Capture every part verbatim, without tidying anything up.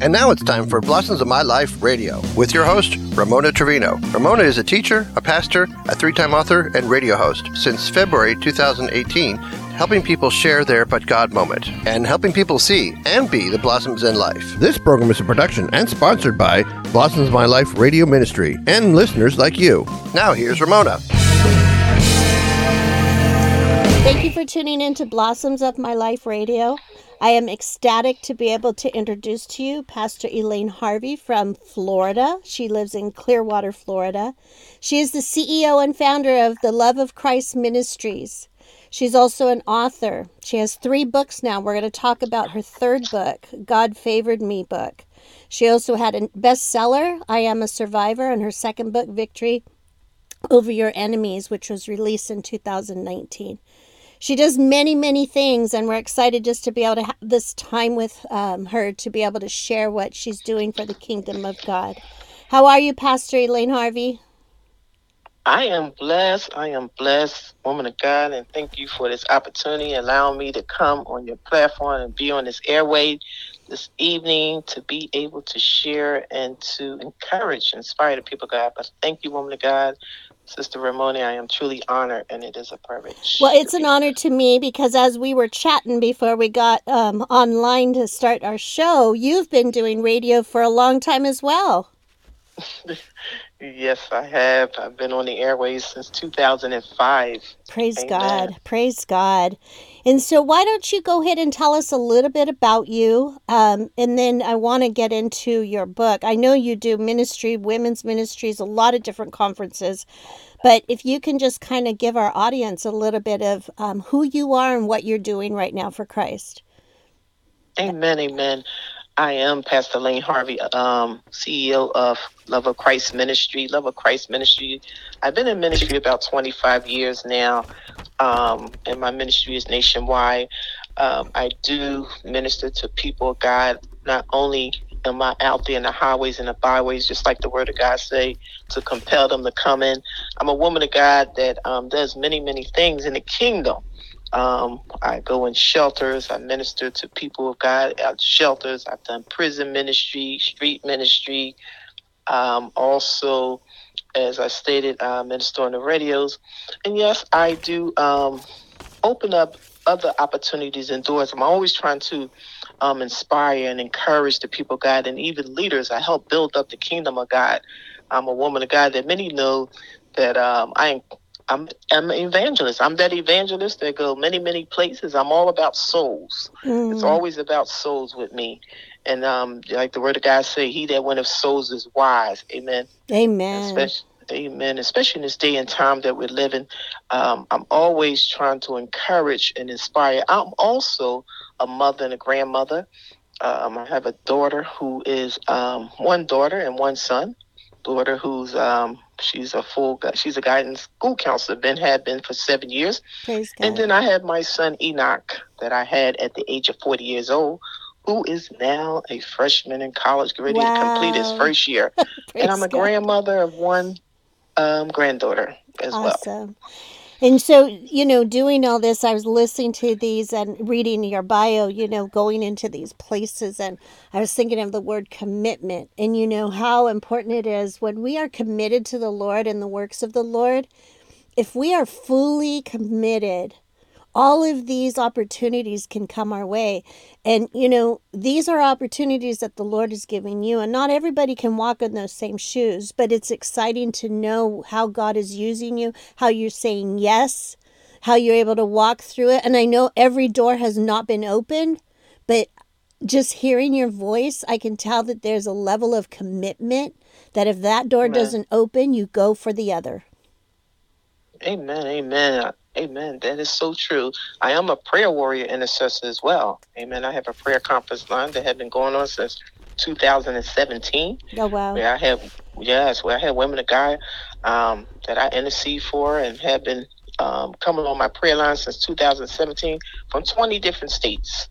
And now it's time for Blossoms of My Life Radio with your host, Ramona Trevino. Ramona is a teacher, a pastor, a three-time author, and radio host since February two thousand eighteen, helping people share their But God moment and helping people see and be the blossoms in life. This program is a production and sponsored by Blossoms of My Life Radio Ministry and listeners like you. Now here's Ramona. Thank you for tuning in to Blossoms of My Life Radio. I am ecstatic to be able to introduce to you Pastor Elaine Harvey from Florida. She lives in Clearwater, Florida. She is the C E O and founder of the Love of Christ Ministries. She's also an author. She has three books now. We're going to talk about her third book, God Favored Me book. She also had a bestseller, I Am a Survivor, and her second book, Victory Over Your Enemies, which was released in two thousand nineteen. She does many, many things, and we're excited just to be able to have this time with um, her to be able to share what she's doing for the kingdom of God. How are you, Pastor Elaine Harvey? I am blessed. I am blessed, woman of God, and thank you for this opportunity, allowing me to come on your platform and be on this airway this evening to be able to share and to encourage, inspire the people of God. But thank you, woman of God. Sister Ramona, I am truly honored, and it is a privilege. Well, it's an honor to me because as we were chatting before we got um, online to start our show, you've been doing radio for a long time as well. Yes, I have. I've been on the airways since two thousand five. Praise Amen. God. Praise God. And so why don't you go ahead and tell us a little bit about you, um, and then I want to get into your book. I know you do ministry, women's ministries, a lot of different conferences, but if you can just kind of give our audience a little bit of um, who you are and what you're doing right now for Christ. Amen, amen. I am Pastor Elaine Harvey, um, C E O of Love of Christ Ministry. Love of Christ Ministry. I've been in ministry about twenty-five years now, um, and my ministry is nationwide. Um, I do minister to people of God. Not only am I out there in the highways and the byways, just like the Word of God say, to compel them to come in. I'm a woman of God that um, does many, many things in the kingdom. Um, I go in shelters. I minister to people of God at shelters. I've done prison ministry, street ministry. Um, also, as I stated, I minister on the radios. And yes, I do um, open up other opportunities and doors. I'm always trying to um, inspire and encourage the people of God and even leaders. I help build up the kingdom of God. I'm a woman of God that many know that um, I am. I'm, I'm an evangelist. I'm that evangelist that go many, many places. I'm all about souls. Mm. It's always about souls with me. And um, like the Word of God say, he that winneth souls is wise. Amen. Amen. Especially, amen. Especially in this day and time that we're living, um, I'm always trying to encourage and inspire. I'm also a mother and a grandmother. Um, I have a daughter who is um, one daughter and one son. Daughter who's um she's a full she's a guidance school counselor, been had been for seven years. Praise God. And then I had my son Enoch that I had at the age of forty years old, who is now a freshman in college, ready wow. to complete his first year. And I'm a grandmother of one um granddaughter as awesome. well. Awesome. And so, you know, doing all this, I was listening to these and reading your bio, you know, going into these places. And I was thinking of the word commitment and, you know, how important it is when we are committed to the Lord and the works of the Lord. If we are fully committed, all of these opportunities can come our way. And, you know, these are opportunities that the Lord is giving you. And not everybody can walk in those same shoes, but it's exciting to know how God is using you, how you're saying yes, how you're able to walk through it. And I know every door has not been opened, but just hearing your voice, I can tell that there's a level of commitment that if that door amen. doesn't open, you go for the other. Amen. Amen. Amen. That is so true. I am a prayer warrior intercessor as well. Amen. I have a prayer conference line that had been going on since two thousand seventeen. Oh, wow. Where I have, yes, where I had women of God um, that I intercede for and have been um, coming on my prayer line since two thousand seventeen from twenty different states.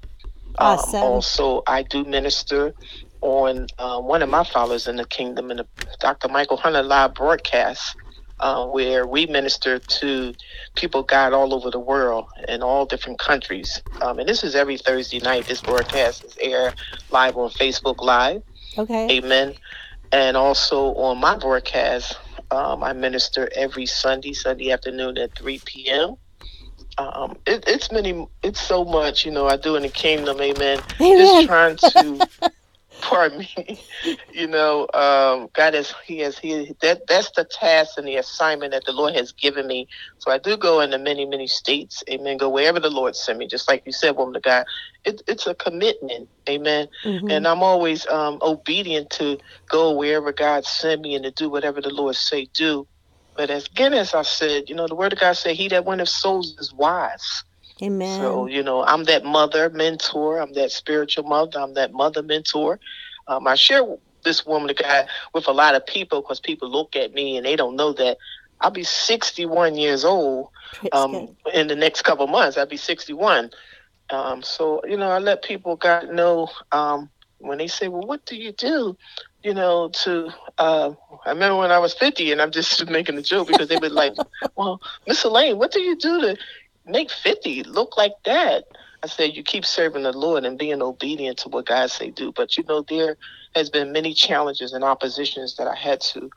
Awesome. Um, also, I do minister on uh, one of my followers in the kingdom, in the Doctor Michael Hunter live broadcast. uh, where we minister to people of God all over the world in all different countries. Um, and this is every Thursday night. This broadcast is aired live on Facebook Live. Okay. Amen. And also on my broadcast, um, I minister every Sunday, Sunday afternoon at three p.m. Um, it, it's many, it's so much, you know, I do in the kingdom. Amen. Amen. Just trying to, pardon me, you know, um, God is, he has, he, that, that's the task and the assignment that the Lord has given me. So I do go into many, many states. Amen. Go wherever the Lord sent me. Just like you said, woman of God, it, it's a commitment. Amen. Mm-hmm. And I'm always, um, obedient to go wherever God sent me and to do whatever the Lord say, do. But as again, as I said, you know, the word of God said, he that winneth souls is wise. Amen. So, you know, I'm that mother mentor. I'm that spiritual mother. I'm that mother mentor. Um, I share this woman of God with a lot of people because people look at me and they don't know that I'll be sixty-one years old um, in the next couple of months. I'll be sixty-one. Um, so, you know, I let people God know um, when they say, well, what do you do? You know, to, uh, I remember when I was fifty, and I'm just making a joke because they were like, well, Miss Elaine, what do you do to make fifty look like that? I said, you keep serving the Lord and being obedient to what God say do. But, you know, there has been many challenges and oppositions that I had to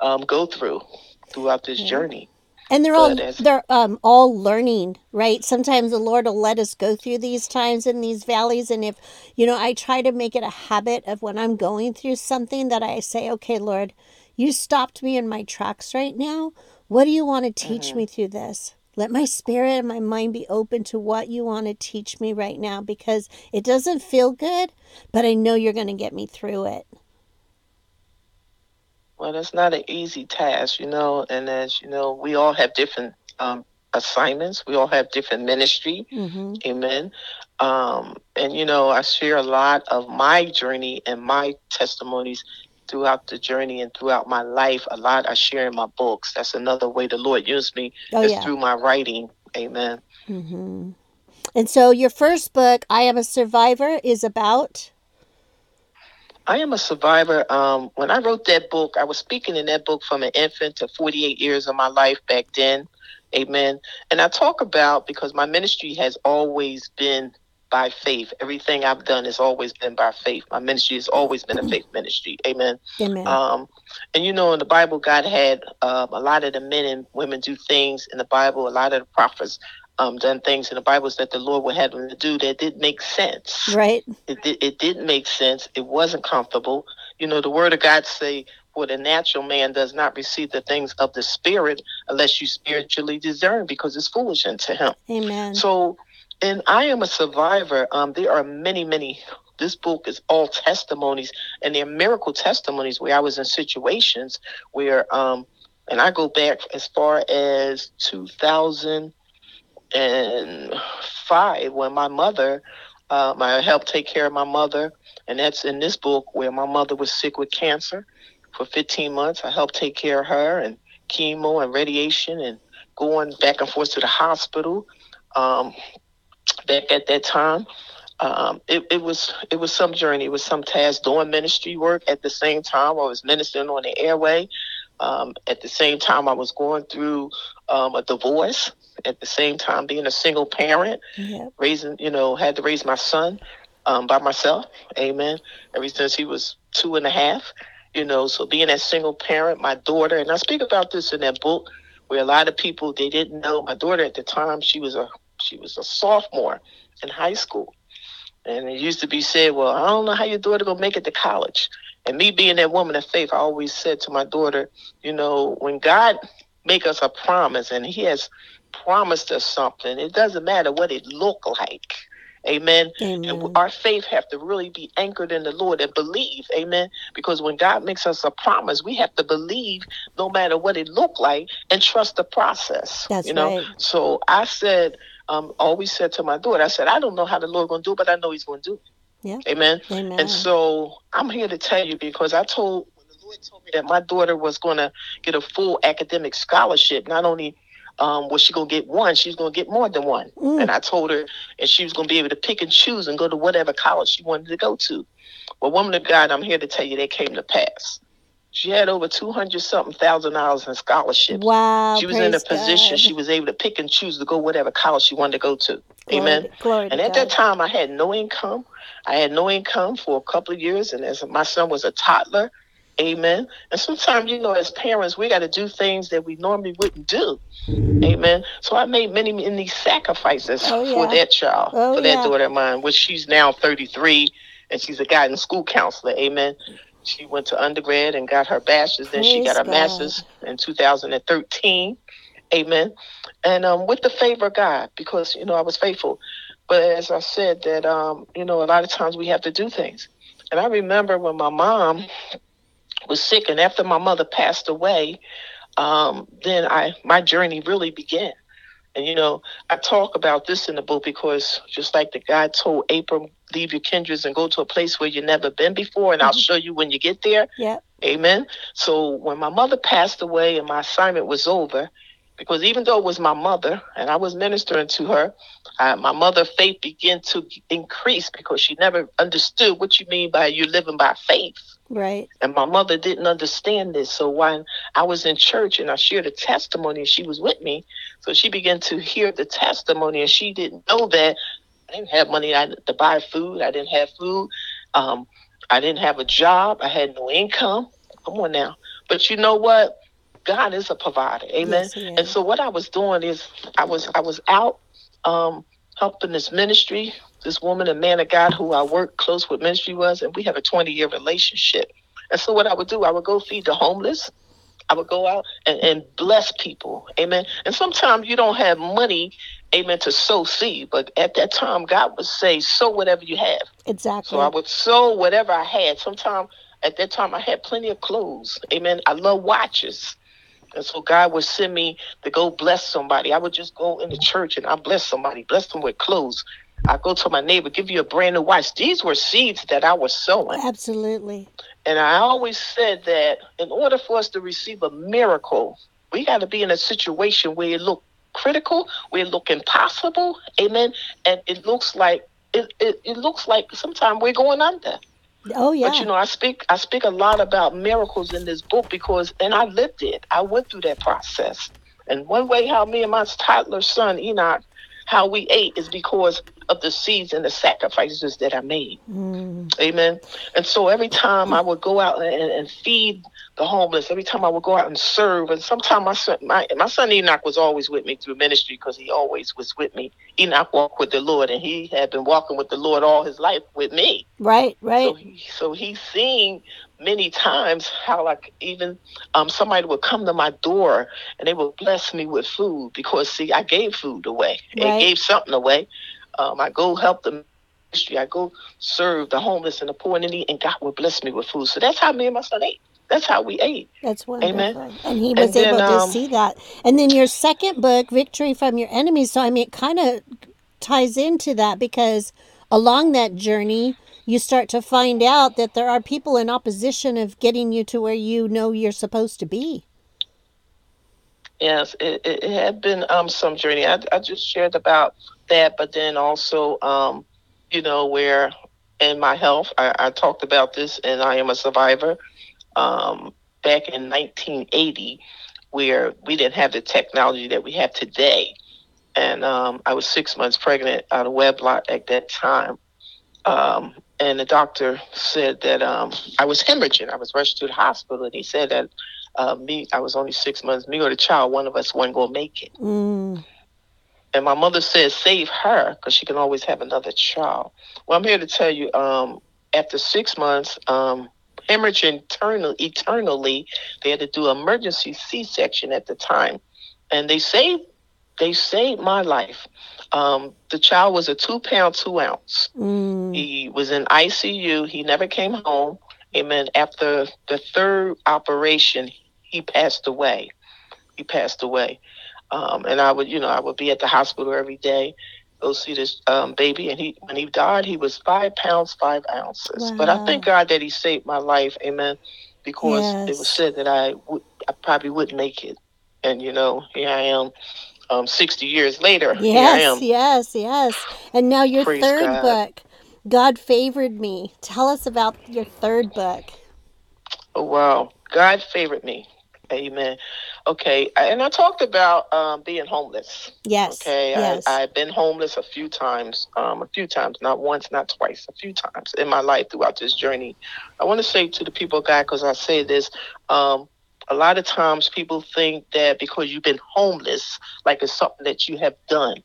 um, go through throughout this yeah. journey. And they're all, as, they're um, all learning, right? Sometimes the Lord will let us go through these times and these valleys. And if, you know, I try to make it a habit of when I'm going through something that I say, okay, Lord, you stopped me in my tracks right now. What do you want to teach mm-hmm. me through this? Let my spirit and my mind be open to what you want to teach me right now, because it doesn't feel good, but I know you're going to get me through it. Well, that's not an easy task, you know, and as you know, we all have different um, assignments. We all have different ministry. Mm-hmm. Amen. Um, and, you know, I share a lot of my journey and my testimonies throughout the journey and throughout my life. A lot I share in my books. That's another way the Lord used me oh, is yeah. through my writing. Amen. Mm-hmm. And so your first book, I Am a Survivor, is about... I Am a Survivor. Um, when I wrote that book, I was speaking in that book from an infant to forty-eight years of my life back then. Amen. And I talk about, because my ministry has always been by faith. Everything I've done has always been by faith. My ministry has always been a faith ministry. Amen. Amen. Um, and you know, in the Bible, God had uh, a lot of the men and women do things in the Bible. A lot of the prophets Um, done things in the Bibles that the Lord would have them to do that didn't make sense. Right. It, it, it didn't make sense. It wasn't comfortable. You know, the word of God say, for the natural man does not receive the things of the spirit unless you spiritually discern, because it's foolish unto him. Amen. So, and I Am a Survivor. Um, there are many, many, this book is all testimonies, and they're miracle testimonies where I was in situations where, um, and I go back as far as two thousand and five, when my mother, um, I helped take care of my mother, and that's in this book, where my mother was sick with cancer for fifteen months. I helped take care of her and chemo and radiation and going back and forth to the hospital. Um, back at that time, um, it, it was it was some journey, it was some task, doing ministry work at the same time. I was ministering on the airway. Um, at the same time, I was going through um, a divorce. At the same time, being a single parent, yeah. raising, you know, had to raise my son um, by myself. Amen. Ever since he was two and a half, you know, so being a single parent, my daughter, and I speak about this in that book, where a lot of people, they didn't know my daughter at the time. She was a she was a sophomore in high school. And it used to be said, well, I don't know how your daughter gonna make it to college. And me being that woman of faith, I always said to my daughter, you know, when God make us a promise and he has promised us something, it doesn't matter what it look like. Amen. Amen. And our faith have to really be anchored in the Lord and believe. Amen. Because when God makes us a promise, we have to believe no matter what it look like and trust the process. That's you know? Right. So I said, um, always said to my daughter, I said, I don't know how the Lord going to do it, but I know he's going to do it. Yeah. Amen. Amen. And so I'm here to tell you, because I told, when the Lord told me that my daughter was going to get a full academic scholarship, not only Um, well, she's going to get one. She's going to get more than one. Mm. And I told her, and she was going to be able to pick and choose and go to whatever college she wanted to go to. Well, woman of God, I'm here to tell you, they came to pass. She had over two hundred something thousand dollars in scholarships. Wow. She was in a position, God. She was able to pick and choose to go whatever college she wanted to go to. Glory, amen. Glory and at God. That time, I had no income. I had no income for a couple of years. And as my son was a toddler, amen. And sometimes, you know, as parents, we got to do things that we normally wouldn't do. Amen. So I made many, many sacrifices oh, yeah. for that child, oh, for that yeah. daughter of mine, which she's now thirty-three and she's a guidance school counselor. Amen. She went to undergrad and got her bachelor's. Praise then she got her God. master's in two thousand thirteen. Amen. And um, with the favor of God, because, you know, I was faithful. But as I said that, um, you know, a lot of times we have to do things. And I remember when my mom was sick, and after my mother passed away, um, then I my journey really began. And, you know, I talk about this in the book because just like the guy told Abram, leave your kindreds and go to a place where you've never been before, and mm-hmm. I'll show you when you get there. Yeah. Amen. So when my mother passed away and my assignment was over, because even though it was my mother and I was ministering to her, I, my mother's faith began to increase because she never understood what you mean by you living by faith. Right. And my mother didn't understand this. So when I was in church and I shared a testimony, she was with me. So she began to hear the testimony, and she didn't know that I didn't have money to buy food. I didn't have food. Um, I didn't have a job. I had no income. Come on now. But you know what? God is a provider. Amen. Yes, and so what I was doing is I was I was out um, helping this ministry, this woman and man of God who I worked close with ministry was, and we have a twenty-year relationship. And so what I would do, I would go feed the homeless. I would go out and, and bless people. Amen. And sometimes you don't have money, amen, to sow seed. But at that time, God would say, sow whatever you have. Exactly. So I would sow whatever I had. Sometimes at that time, I had plenty of clothes. Amen. I love watches. And so God would send me to go bless somebody. I would just go into church and I bless somebody, bless them with clothes. I go to my neighbor, give you a brand new watch. These were seeds that I was sowing. Absolutely. And I always said that in order for us to receive a miracle, we got to be in a situation where it look critical, where it look impossible. Amen. And it looks like it, it, it looks like sometimes we're going under. Oh, yeah. But, you know, I speak I speak a lot about miracles in this book because, and I lived it. I went through that process. And one way how me and my toddler son, Enoch, how we ate is because of the seeds and the sacrifices that I made. Mm. Amen. And so every time I would go out and, and feed the homeless, every time I would go out and serve, and sometimes my son, my, my son Enoch was always with me through ministry because he always was with me. Enoch walked with the Lord, and he had been walking with the Lord all his life with me. Right, right. So, he, so he's seen many times how like even um, somebody would come to my door and they would bless me with food because, see, I gave food away. Right. I gave something away. Um, I go help the ministry. I go serve the homeless and the poor and the needy, and God will bless me with food. So that's how me and my son ate. That's how we ate. That's wonderful. Amen. And he was and then, able to um, see that. And then your second book, Victory from Your Enemies. So, I mean, it kind of ties into that because along that journey, you start to find out that there are people in opposition of getting you to where you know you're supposed to be. Yes, it, it, it had been um, some journey. I, I just shared about that, but then also, um, you know, where in my health, I, I talked about this, and I am a survivor. Um, back in nineteen eighty, where we didn't have the technology that we have today. And um, I was six months pregnant out of wedlock at that time. Um, and the doctor said that um, I was hemorrhaging. I was rushed to the hospital, and he said that uh, me, I was only six months, me or the child, one of us wasn't going to make it. Mm. And my mother said, save her, because she can always have another child. Well, I'm here to tell you, um, after six months, um, hemorrhage eternal, eternally, they had to do emergency C-section at the time. And they saved they saved my life. Um, the child was a two-pound, two-ounce. Mm. He was in I C U. He never came home. Amen. After the third operation, he passed away. He passed away. Um, and I would, you know, I would be at the hospital every day, go see this um, baby. And he, when he died, he was five pounds, five ounces. Wow. But I thank God that he saved my life. Amen. Because yes. It was said that I, w- I probably wouldn't make it. And, you know, here I am um, sixty years later. Yes, here I am. yes, yes. And now your Praise third God. book, God Favored Me. Tell us about your third book. Oh, wow. God favored me. Amen. Okay. And I talked about um, being homeless. Yes. Okay. Yes. I, I've been homeless a few times, um, a few times, not once, not twice, a few times in my life throughout this journey. I want to say to the people of God, because I say this, um, a lot of times people think that because you've been homeless, like it's something that you have done.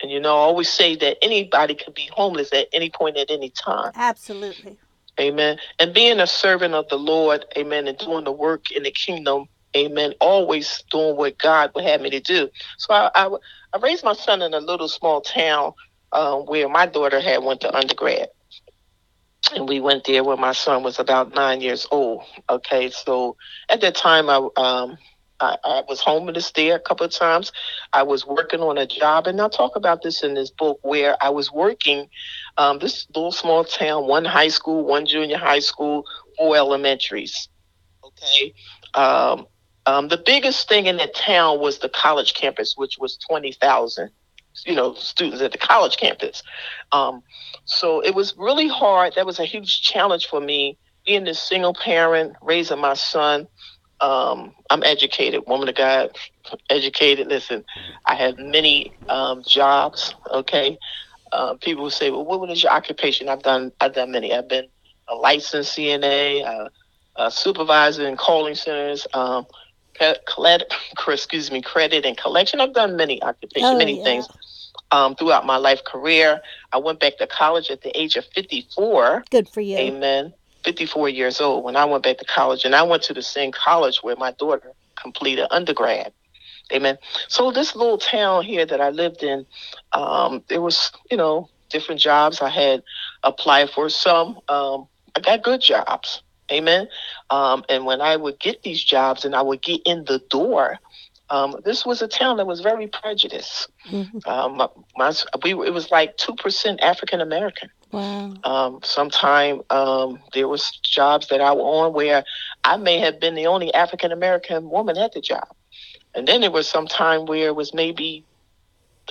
And, you know, I always say that anybody can be homeless at any point at any time. Absolutely. Amen. And being a servant of the Lord, amen, and doing the work in the kingdom, amen, always doing what God would have me to do. So I, I, I raised my son in a little small town uh, where my daughter had went to undergrad. And we went there when my son was about nine years old. Okay, so at that time, I um I, I was homeless there a couple of times. I was working on a job, and I'll talk about this in this book, where I was working um, this little small town, one high school, one junior high school, four elementaries. Okay, um, um, the biggest thing in that town was the college campus, which was twenty thousand. You know, students at the college campus. Um, so it was really hard. That was a huge challenge for me, being this single parent, raising my son. Um, I'm educated, woman of God, educated. Listen, I have many um, jobs. Okay, uh, people will say, "Well, what is your occupation?" I've done. I've done many. I've been a licensed C N A, a, a supervisor in calling centers. Um, Credit, excuse me, credit and collection. I've done many occupations, oh, many yeah. things um, throughout my life career. I went back to college at the age of fifty-four. Good for you. Amen. fifty-four years old when I went back to college, and I went to the same college where my daughter completed undergrad. Amen. So this little town here that I lived in, um, there was, you know, different jobs I had applied for. Some um, I got good jobs. Amen. Um, and when I would get these jobs and I would get in the door, um, this was a town that was very prejudiced. Mm-hmm. Um, my, my, we were, it was like two percent African-American. Wow. Um, sometime um, there was jobs that I was on where I may have been the only African-American woman at the job. And then there was some time where it was maybe,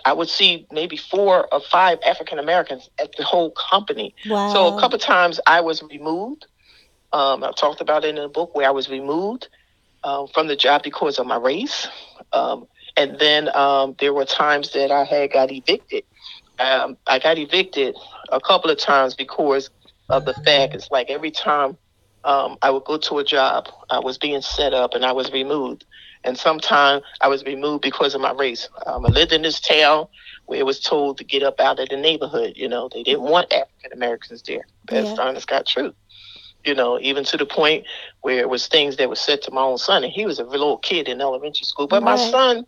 I would see maybe four or five African-Americans at the whole company. Wow. So a couple of times I was removed. Um, I talked about it in the book where I was removed uh, from the job because of my race. Um, and then um, there were times that I had got evicted. Um, I got evicted a couple of times because of the fact it's like every time um, I would go to a job, I was being set up and I was removed. And sometimes I was removed because of my race. Um, I lived in this town where it was told to get up out of the neighborhood. You know, they didn't want African Americans there. That's the honest God truth. You know, even to the point where it was things that were said to my own son. And he was a little kid in elementary school. But right. My son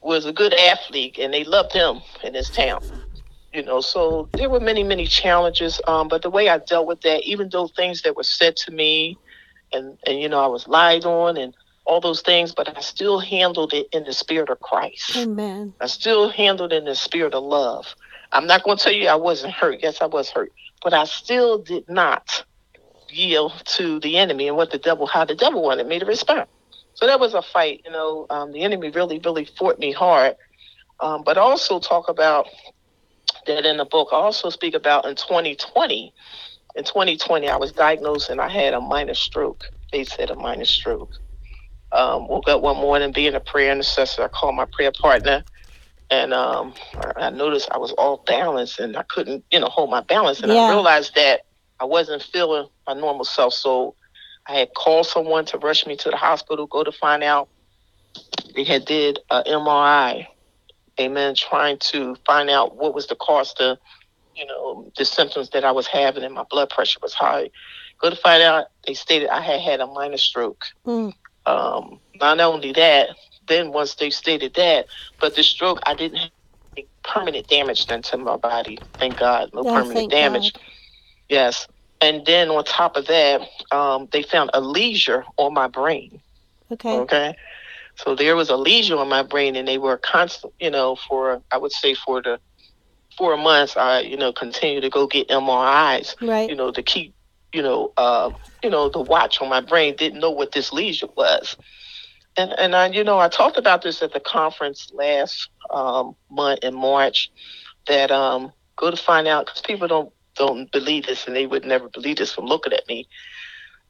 was a good athlete, and they loved him in this town. You know, so there were many, many challenges. Um, but the way I dealt with that, even though things that were said to me and, and, you know, I was lied on and all those things, but I still handled it in the spirit of Christ. Amen. I still handled it in the spirit of love. I'm not going to tell you I wasn't hurt. Yes, I was hurt. But I still did not yield to the enemy and what the devil, how the devil wanted me to respond. So that was a fight, you know. Um, the enemy really, really fought me hard. Um, but I also talk about that in the book. I also speak about in twenty twenty. In twenty twenty, I was diagnosed and I had a minor stroke. They said a minor stroke. Um, woke up one morning being a prayer intercessor. I called my prayer partner, and um, I noticed I was off balance and I couldn't, you know, hold my balance. And yeah. I realized that I wasn't feeling my normal self, so I had called someone to rush me to the hospital. Go to find out they had did an M R I, amen, trying to find out what was the cause of, you know, the symptoms that I was having, and my blood pressure was high. Go to find out they stated I had had a minor stroke. Mm. Um, not only that, then once they stated that, but the stroke, I didn't have any permanent damage done to my body. Thank God, no yeah, permanent damage. God. Yes. And then on top of that, um, they found a lesion on my brain. Okay. Okay. So there was a lesion on my brain, and they were constant, you know, for, I would say for the four months, I, you know, continue to go get M R Is, right. you know, to keep, you know, uh, you know, the watch on my brain. Didn't know what this lesion was. And, and I, you know, I talked about this at the conference last um, month in March, that um, go to find out, because people don't, don't believe this, and they would never believe this from looking at me.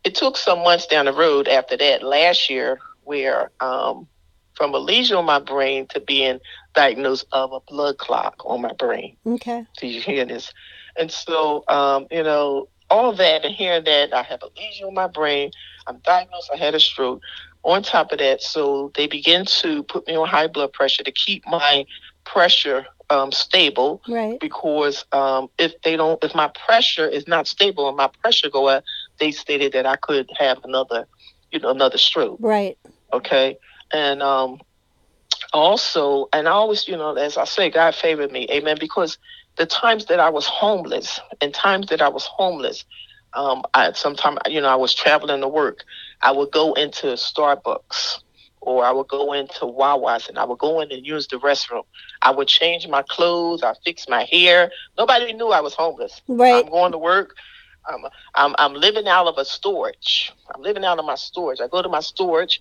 it took some months down the road after that last year where um, from a lesion on my brain to being diagnosed of a blood clot on my brain. Okay. So you hear this. And so, um, you know, all that and hearing that I have a lesion on my brain, I'm diagnosed, I had a stroke. On top of that, so they begin to put me on high blood pressure to keep my pressure um, stable. Right. Because um, if they don't, if my pressure is not stable and my pressure go up, they stated that I could have another, you know, another stroke. Right. Okay. And um, also, and I always, you know, as I say, God favored me. Amen. Because the times that I was homeless and times that I was homeless, um, I sometimes, you know, I was traveling to work. I would go into Starbucks or I would go into Wawa's and I would go in and use the restroom. I would change my clothes. I fixed my hair. Nobody knew I was homeless. Right. I'm going to work. I'm, I'm, I'm living out of a storage. I'm living out of my storage. I go to my storage,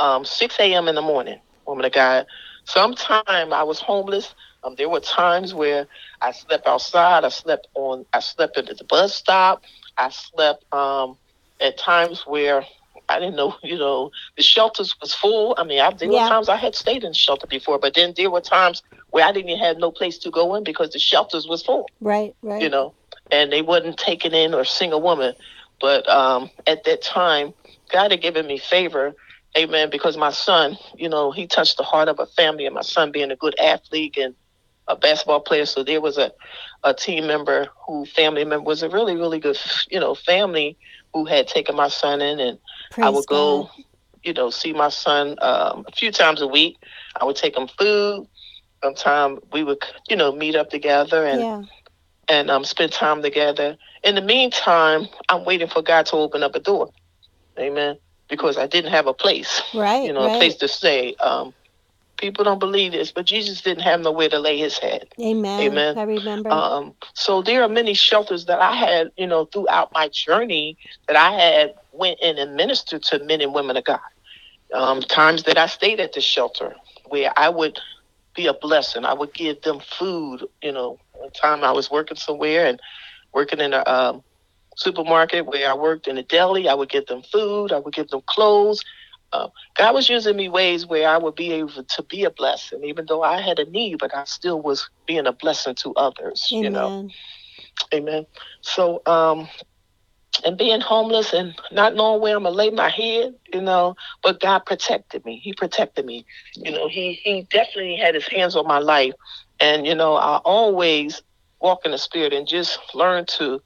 um, six a.m. in the morning, woman of God. Sometime I was homeless. Um, there were times where I slept outside. I slept on, I slept at the bus stop. I slept, um, at times where I didn't know, you know, the shelters was full. I mean, I, there yeah. were times I had stayed in shelter before, but then there were times where I didn't even have no place to go in because the shelters was full. Right, right. You know, and they wasn't taking in or single woman. But um, at that time, God had given me favor, amen, because my son, you know, he touched the heart of a family, and my son being a good athlete and a basketball player. So there was a, a team member who family member was a really, really good, you know, family who had taken my son in, and Praise I would go, God. you know, see my son um, a few times a week. I would take him food. Sometime we would, you know, meet up together and yeah. and um, spend time together. In the meantime, I'm waiting for God to open up a door. Amen. Because I didn't have a place, right? You know, right. a place to stay. Um, people don't believe this, but Jesus didn't have nowhere to lay his head. Amen. Amen. I remember. Um, so there are many shelters that I had, you know, throughout my journey that I had went in and ministered to men and women of God. Um, times that I stayed at the shelter where I would be a blessing. I would give them food. You know, one time I was working somewhere and working in a um, supermarket where I worked in a deli. I would give them food. I would give them clothes. Um, God was using me ways where I would be able to be a blessing, even though I had a need, but I still was being a blessing to others, Amen. you know. Amen. So, um, and being homeless and not knowing where I'm going to lay my head, you know, but God protected me. He protected me. You know, he, he definitely had his hands on my life. And, you know, I always walk in the spirit and just learn to,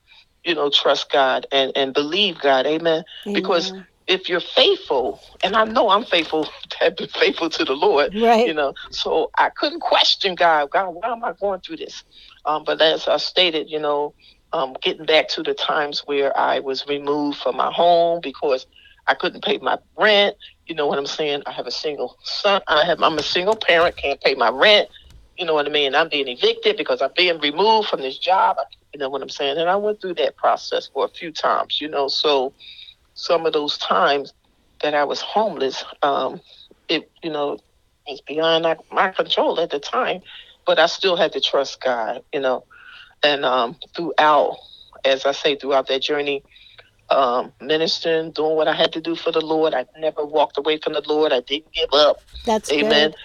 you know, trust God and, and believe God. Amen. Amen. Because if you're faithful, and I know I'm faithful, have been faithful to the Lord, right. you know, so I couldn't question God. God, why am I going through this? Um, but as I stated, you know, um, getting back to the times where I was removed from my home because I couldn't pay my rent. You know what I'm saying? I have a single son. I have, I'm a single parent, can't pay my rent. You know what I mean? I'm being evicted because I'm being removed from this job. You know what I'm saying? And I went through that process for a few times, you know, so some of those times that I was homeless, um, it, you know, was beyond my control at the time, but I still had to trust God, you know. And um, throughout, as I say, throughout that journey, um, ministering, doing what I had to do for the Lord, I never walked away from the Lord. I didn't give up. That's Amen. Good.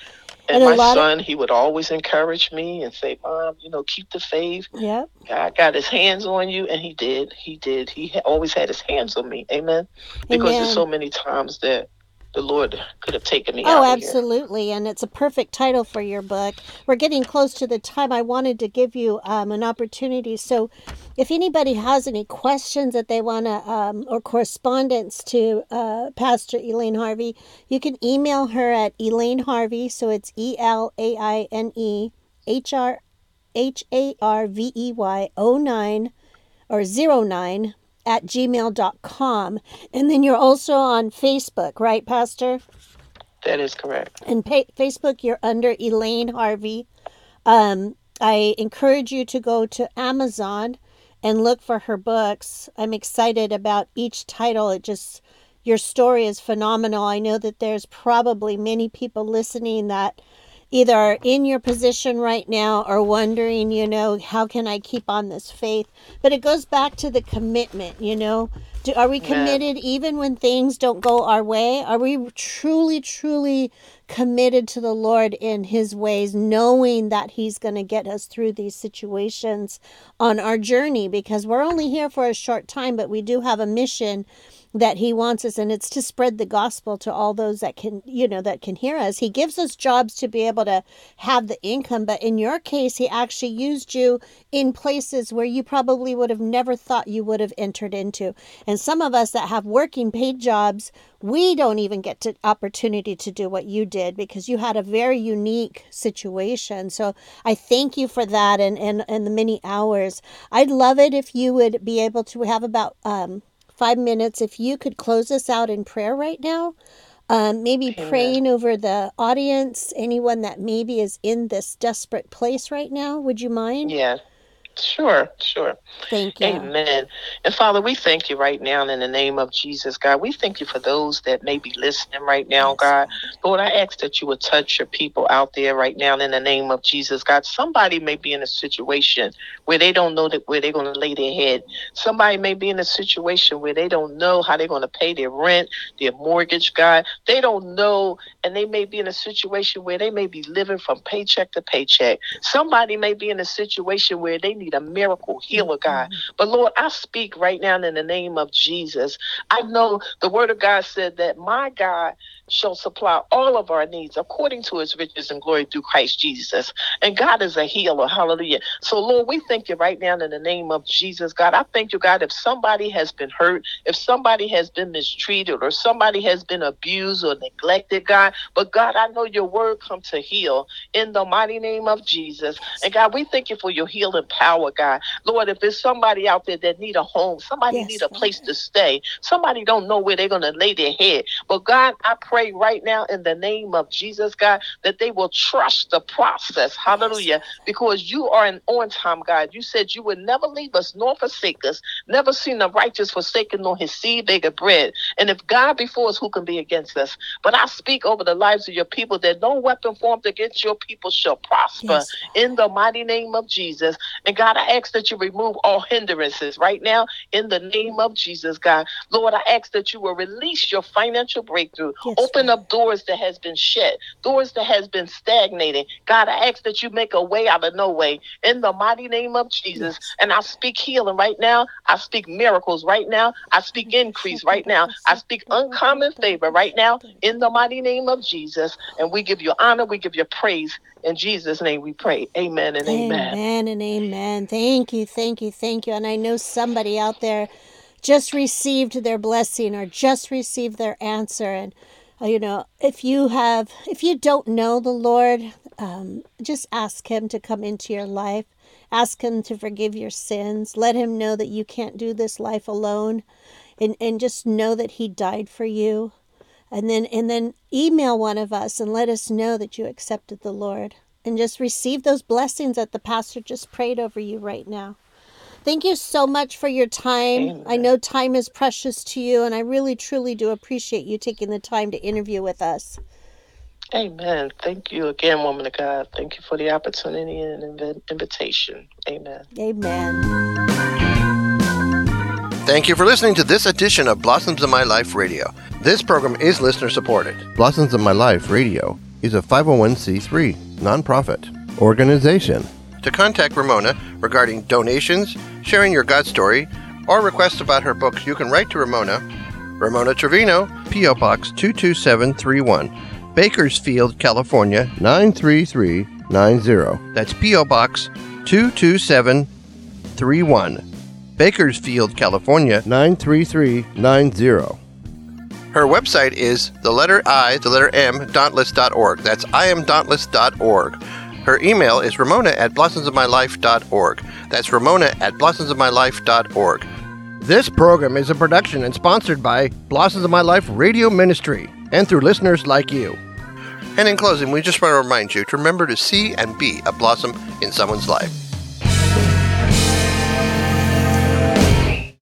And, and my son, of- he would always encourage me and say, Mom, you know, keep the faith. Yeah. God got his hands on you. And he did. He did. He ha- always had his hands on me. Amen. Because Amen. There's so many times that the Lord could have taken me oh, out. Oh, absolutely. Here. And it's a perfect title for your book. We're getting close to the time. I wanted to give you um, an opportunity. So if anybody has any questions that they want to, um, or correspondence to uh, Pastor Elaine Harvey, you can email her at Elaine Harvey. So it's E L A I N E H A R V E Y zero nine or zero nine at gmail dot com. And then you're also on Facebook, right, Pastor? That is correct. And pa- Facebook, you're under Elaine Harvey. Um, I encourage you to go to Amazon and look for her books. I'm excited about each title. It just, your story is phenomenal. I know that there's probably many people listening that either are in your position right now or wondering, you know, how can I keep on this faith? But it goes back to the commitment, you know. Do, are we committed yeah. even when things don't go our way? Are we truly, truly committed to the Lord in his ways, knowing that he's going to get us through these situations on our journey? Because we're only here for a short time, but we do have a mission that he wants us, and it's to spread the gospel to all those that can, you know, that can hear us. He gives us jobs to be able to have the income, but in your case, he actually used you in places where you probably would have never thought you would have entered into. And some of us that have working paid jobs, we don't even get the opportunity to do what you did, because you had a very unique situation. So I thank you for that, and, and, and the many hours. I'd love it if you would be able to, we have about um. five minutes, if you could close us out in prayer right now, um, maybe Amen. Praying over the audience, anyone that maybe is in this desperate place right now. Would you mind? Yeah, sure, sure. Thank you. Amen. And Father, we thank you right now in the name of Jesus, God. We thank you for those that may be listening right now, yes, God. Lord, I ask that you would touch your people out there right now in the name of Jesus, God. Somebody may be in a situation where they don't know that where they're going to lay their head. Somebody may be in a situation where they don't know how they're going to pay their rent, their mortgage, God. They don't know, and they may be in a situation where they may be living from paycheck to paycheck. Somebody may be in a situation where they need a miracle healer, God. But Lord, I speak right now in the name of Jesus. I know the word of God said that my God shall supply all of our needs according to his riches and glory through Christ Jesus. And God is a healer. Hallelujah. So Lord, we thank you right now in the name of Jesus, God. I thank you, God, if somebody has been hurt, if somebody has been mistreated, or somebody has been abused or neglected, God. But God, I know your word come to heal in the mighty name of Jesus. And God, we thank you for your healing power, God. Lord, if there's somebody out there that need a home, somebody yes, need a place to stay, somebody don't know where they're going to lay their head. But God, I pray Pray right now in the name of Jesus, God, that they will trust the process. Hallelujah. Because you are an on-time God. You said you would never leave us nor forsake us. Never seen the righteous forsaken nor his seed beg of bread. And if God before us, who can be against us? But I speak over the lives of your people that no weapon formed against your people shall prosper, yes, in the mighty name of Jesus. And God, I ask that you remove all hindrances right now in the name of Jesus, God. Lord, I ask that you will release your financial breakthrough. Yes. Open up doors that has been shut, doors that has been stagnated. God, I ask that you make a way out of no way in the mighty name of Jesus. And I speak healing right now. I speak miracles right now. I speak increase right now. I speak uncommon favor right now in the mighty name of Jesus. And we give you honor. We give you praise. In Jesus' name we pray. Amen and amen. Amen and amen. Thank you, thank you, thank you. And I know somebody out there just received their blessing or just received their answer. And you know, if you have, if you don't know the Lord, um, just ask him to come into your life. Ask him to forgive your sins. Let him know that you can't do this life alone, and, and just know that he died for you. And then, and then email one of us and let us know that you accepted the Lord and just receive those blessings that the pastor just prayed over you right now. Thank you so much for your time. Amen. I know time is precious to you, and I really, truly do appreciate you taking the time to interview with us. Amen. Thank you again, woman of God. Thank you for the opportunity and invitation. Amen. Amen. Thank you for listening to this edition of Blossoms of My Life Radio. This program is listener-supported. Blossoms of My Life Radio is a five oh one c three nonprofit organization. To contact Ramona regarding donations, sharing your God story, or requests about her books, you can write to Ramona, Ramona Trevino, P O Box two two seven three one, Bakersfield, California, nine three three nine zero. That's P O Box two two seven three one, Bakersfield, California, nine three three nine zero. Her website is the letter I, the letter M, dauntless dot org. That's I am dauntless dot org. Her email is Ramona at blossoms of my life dot org. That's Ramona at blossoms of my life dot org. This program is a production and sponsored by Blossoms of My Life Radio Ministry and through listeners like you. And in closing, we just want to remind you to remember to see and be a blossom in someone's life.